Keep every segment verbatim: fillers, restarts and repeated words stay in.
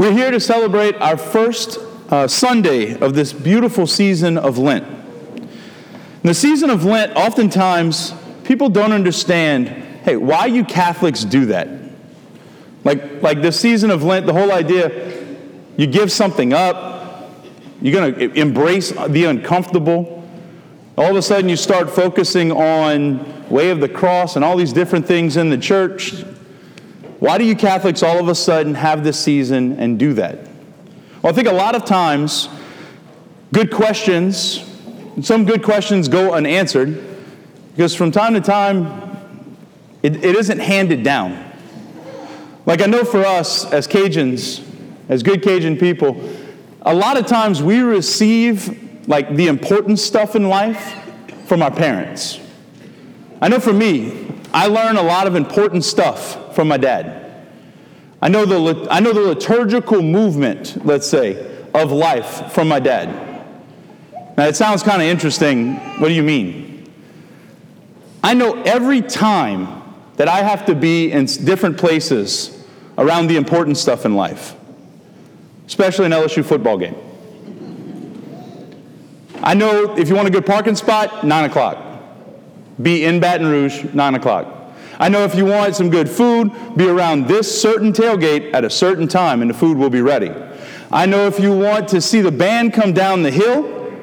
We're here to celebrate our first uh, Sunday of this beautiful season of Lent. In the season of Lent, oftentimes, people don't understand, hey, why you Catholics do that. Like, like the season of Lent, the whole idea, you give something up, you're going to embrace the uncomfortable. All of a sudden, you start focusing on way of the cross and all these different things in the church. Why do you Catholics all of a sudden have this season and do that? Well, I think a lot of times, good questions, some good questions go unanswered, because from time to time, it, it isn't handed down. Like I know for us as Cajuns, as good Cajun people, a lot of times we receive like the important stuff in life from our parents. I know for me, I learn a lot of important stuff from my dad. I know the I know the liturgical movement, let's say, of life from my dad. Now, it sounds kind of interesting. What do you mean? I know every time that I have to be in different places around the important stuff in life, especially an L S U football game. I know if you want a good parking spot, nine o'clock. Be in Baton Rouge, nine o'clock. I know if you want some good food, be around this certain tailgate at a certain time and the food will be ready. I know if you want to see the band come down the hill,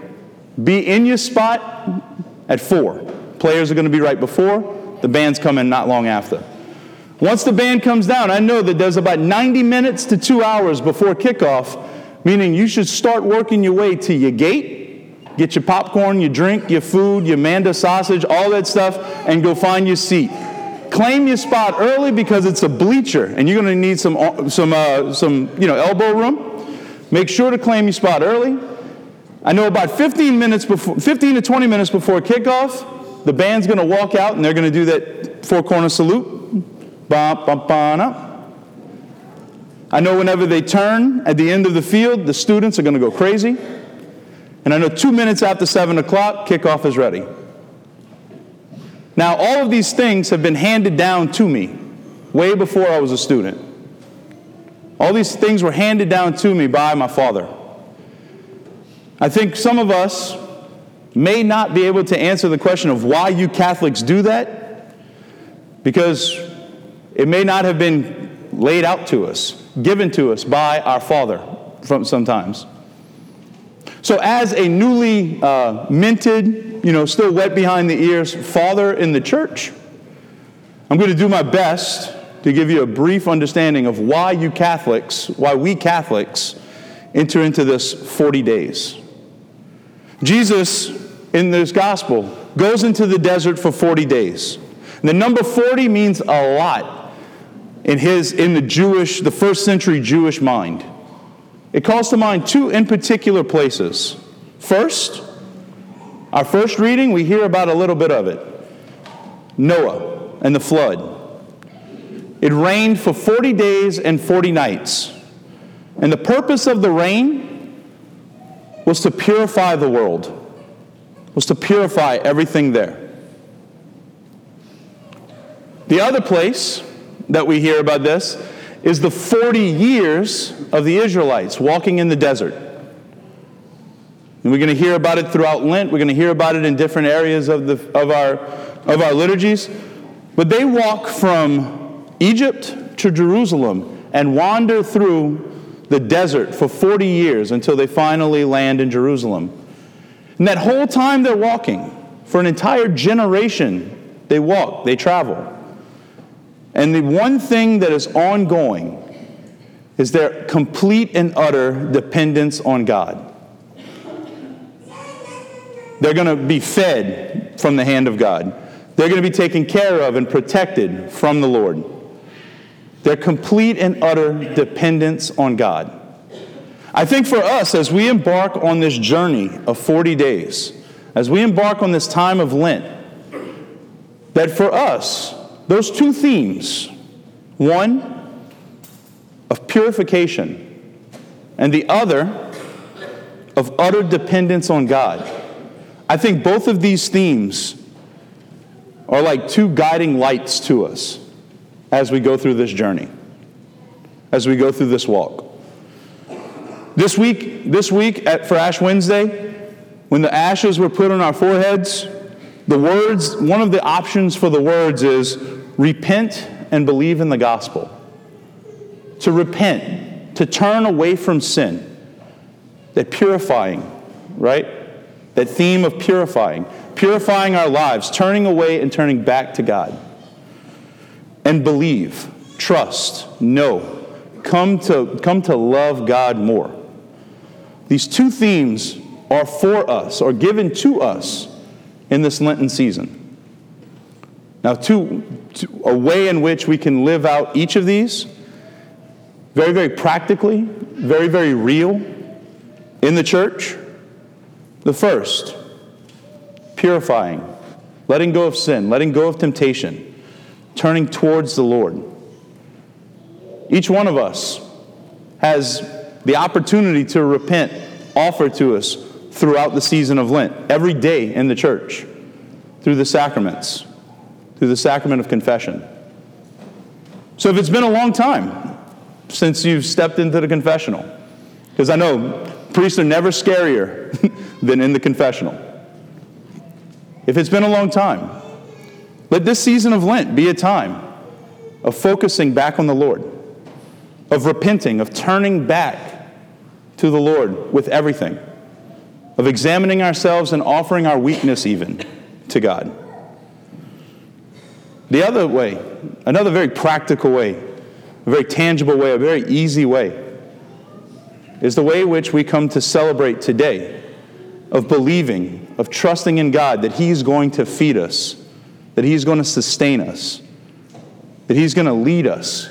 be in your spot at four. Players are going to be right before, the band's coming not long after. Once the band comes down, I know that there's about ninety minutes to two hours before kickoff, meaning you should start working your way to your gate. Get your popcorn, your drink, your food, your Manda sausage, all that stuff, and go find your seat. Claim your spot early because it's a bleacher, and you're going to need some, some, uh, some, you know, elbow room. Make sure to claim your spot early. I know about fifteen minutes before, fifteen to twenty minutes before kickoff, the band's going to walk out, and they're going to do that four-corner salute. Ba ba ba na. I know whenever they turn at the end of the field, the students are going to go crazy. And I know two minutes after seven o'clock, kickoff is ready. Now, all of these things have been handed down to me way before I was a student. All these things were handed down to me by my father. I think some of us may not be able to answer the question of why you Catholics do that, because it may not have been laid out to us, given to us by our father from sometimes. So as a newly uh, minted, you know, still wet behind the ears father in the church, I'm going to do my best to give you a brief understanding of why you Catholics, why we Catholics enter into this forty days. Jesus, in this gospel, goes into the desert for forty days. And the number forty means a lot in his, in the Jewish, the first century Jewish mind. It calls to mind two in particular places. First, our first reading, we hear about a little bit of it. Noah and the flood. It rained for forty days and forty nights. And the purpose of the rain was to purify the world, was to purify everything there. The other place that we hear about this is the forty years of the Israelites walking in the desert. And we're going to hear about it throughout Lent. We're going to hear about it in different areas of, the, of, our, of our liturgies. But they walk from Egypt to Jerusalem and wander through the desert for forty years until they finally land in Jerusalem. And that whole time they're walking, for an entire generation, they walk, they travel. And the one thing that is ongoing is their complete and utter dependence on God. They're going to be fed from the hand of God. They're going to be taken care of and protected from the Lord. Their complete and utter dependence on God. I think for us, as we embark on this journey of forty days, as we embark on this time of Lent, that for us, those two themes, one of purification and the other of utter dependence on God. I think both of these themes are like two guiding lights to us as we go through this journey, as we go through this walk. This week, this week at, for Ash Wednesday, when the ashes were put on our foreheads, the words, one of the options for the words is repent and believe in the gospel. To repent, to turn away from sin. That purifying, right? That theme of purifying. Purifying our lives, turning away and turning back to God. And believe, trust, know. Come to, come to love God more. These two themes are for us, are given to us in this Lenten season. Now, two, two, a way in which we can live out each of these, very, very practically, very, very real, in the church. The first, purifying, letting go of sin, letting go of temptation, turning towards the Lord. Each one of us has the opportunity to repent offered to us throughout the season of Lent, every day in the church, through the sacraments, through the sacrament of confession. So if it's been a long time since you've stepped into the confessional, because I know priests are never scarier than in the confessional. If it's been a long time, let this season of Lent be a time of focusing back on the Lord, of repenting, of turning back to the Lord with everything, of examining ourselves and offering our weakness even to God. The other way, another very practical way, a very tangible way, a very easy way, is the way in which we come to celebrate today of believing, of trusting in God that He's going to feed us, that He's going to sustain us, that He's going to lead us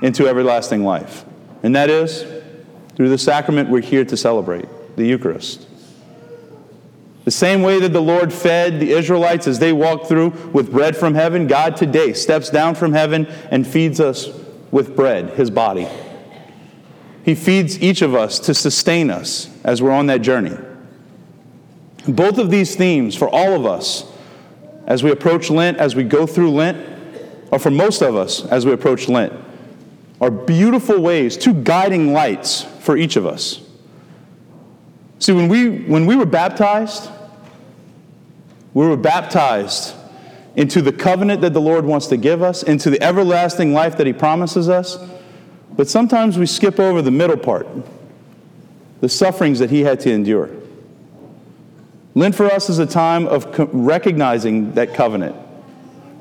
into everlasting life. And that is, through the sacrament we're here to celebrate, the Eucharist. The same way that the Lord fed the Israelites as they walked through with bread from heaven, God today steps down from heaven and feeds us with bread, His body. He feeds each of us to sustain us as we're on that journey. Both of these themes for all of us as we approach Lent, as we go through Lent, or for most of us as we approach Lent, are beautiful ways, two guiding lights for each of us. See, when we, when we were baptized, we were baptized into the covenant that the Lord wants to give us, into the everlasting life that He promises us. But sometimes we skip over the middle part, the sufferings that He had to endure. Lent for us is a time of co- recognizing that covenant,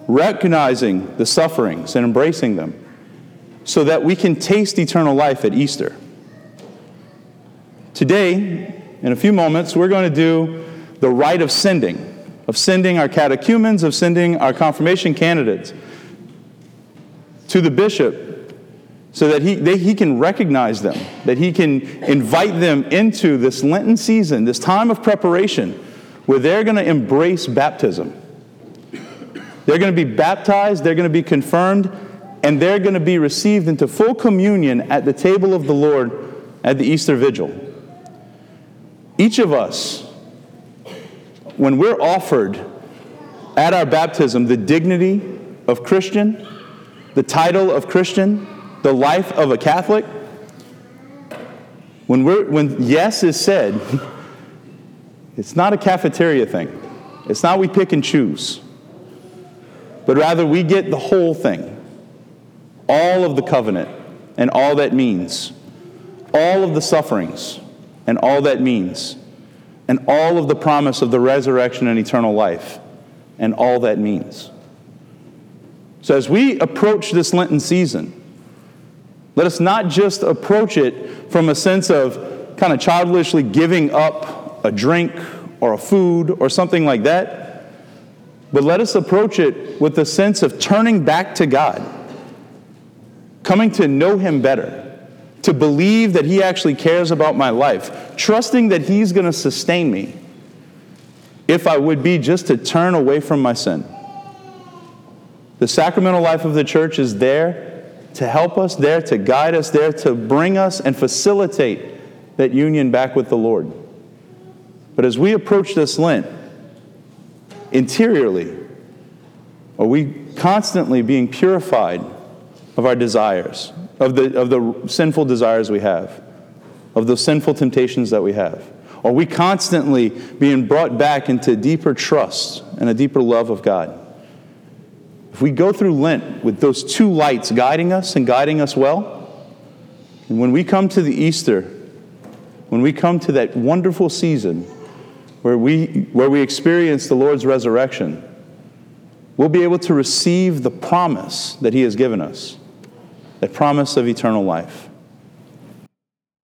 recognizing the sufferings and embracing them so that we can taste eternal life at Easter. Today, in a few moments, we're going to do the rite of sending, of sending our catechumens, of sending our confirmation candidates to the bishop, so that he, they, he can recognize them, that He can invite them into this Lenten season, this time of preparation, where they're going to embrace baptism. They're going to be baptized, they're going to be confirmed, and they're going to be received into full communion at the table of the Lord at the Easter Vigil. Each of us, when we're offered at our baptism the dignity of Christian, the title of Christian, the life of a Catholic, when we're when yes is said, it's not a cafeteria thing. It's not we pick and choose. But rather we get the whole thing. All of the covenant and all that means. All of the sufferings and all that means. And all of the promise of the resurrection and eternal life and all that means. So as we approach this Lenten season, let us not just approach it from a sense of kind of childishly giving up a drink or a food or something like that, but let us approach it with a sense of turning back to God, coming to know Him better, to believe that He actually cares about my life, trusting that He's going to sustain me if I would be just to turn away from my sin. The sacramental life of the church is there to help us, there to guide us, there to bring us and facilitate that union back with the Lord. But as we approach this Lent, interiorly, are we constantly being purified of our desires, of the, of the sinful desires we have? of those sinful temptations that we have? Are we constantly being brought back into deeper trust and a deeper love of God? If we go through Lent with those two lights guiding us and guiding us well, and when we come to the Easter, when we come to that wonderful season where we, where we experience the Lord's resurrection, we'll be able to receive the promise that He has given us, that promise of eternal life.